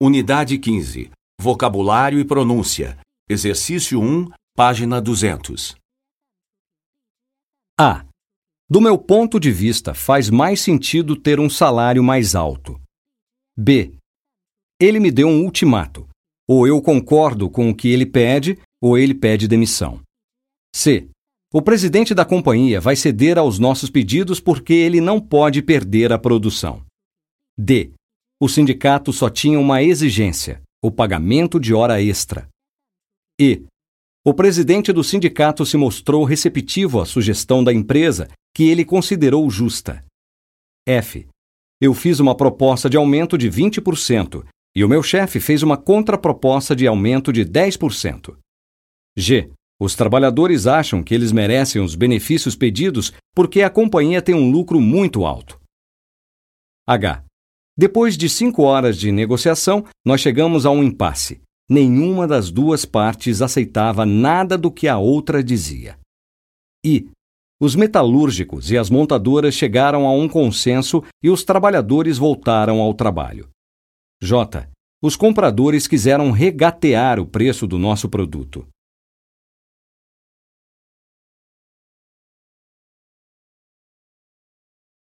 Unidade 15. Vocabulário e pronúncia. Exercício 1, página 200. A. Do meu ponto de vista, faz mais sentido ter um salário mais alto. B. Ele me deu um ultimato. Ou eu concordo com o que ele pede, ou ele pede demissão. C. O presidente da companhia vai ceder aos nossos pedidos porque ele não pode perder a produção. D. O sindicato só tinha uma exigência, o pagamento de hora extra. E. O presidente do sindicato se mostrou receptivo à sugestão da empresa, que ele considerou justa. F. Eu fiz uma proposta de aumento de 20% e o meu chefe fez uma contraproposta de aumento de 10%. G. Os trabalhadores acham que eles merecem os benefícios pedidos porque a companhia tem um lucro muito alto. H. Depois de 5 horas de negociação, nós chegamos a um impasse. Nenhuma das duas partes aceitava nada do que a outra dizia. I. Os metalúrgicos e as montadoras chegaram a um consenso e os trabalhadores voltaram ao trabalho. J. Os compradores quiseram regatear o preço do nosso produto.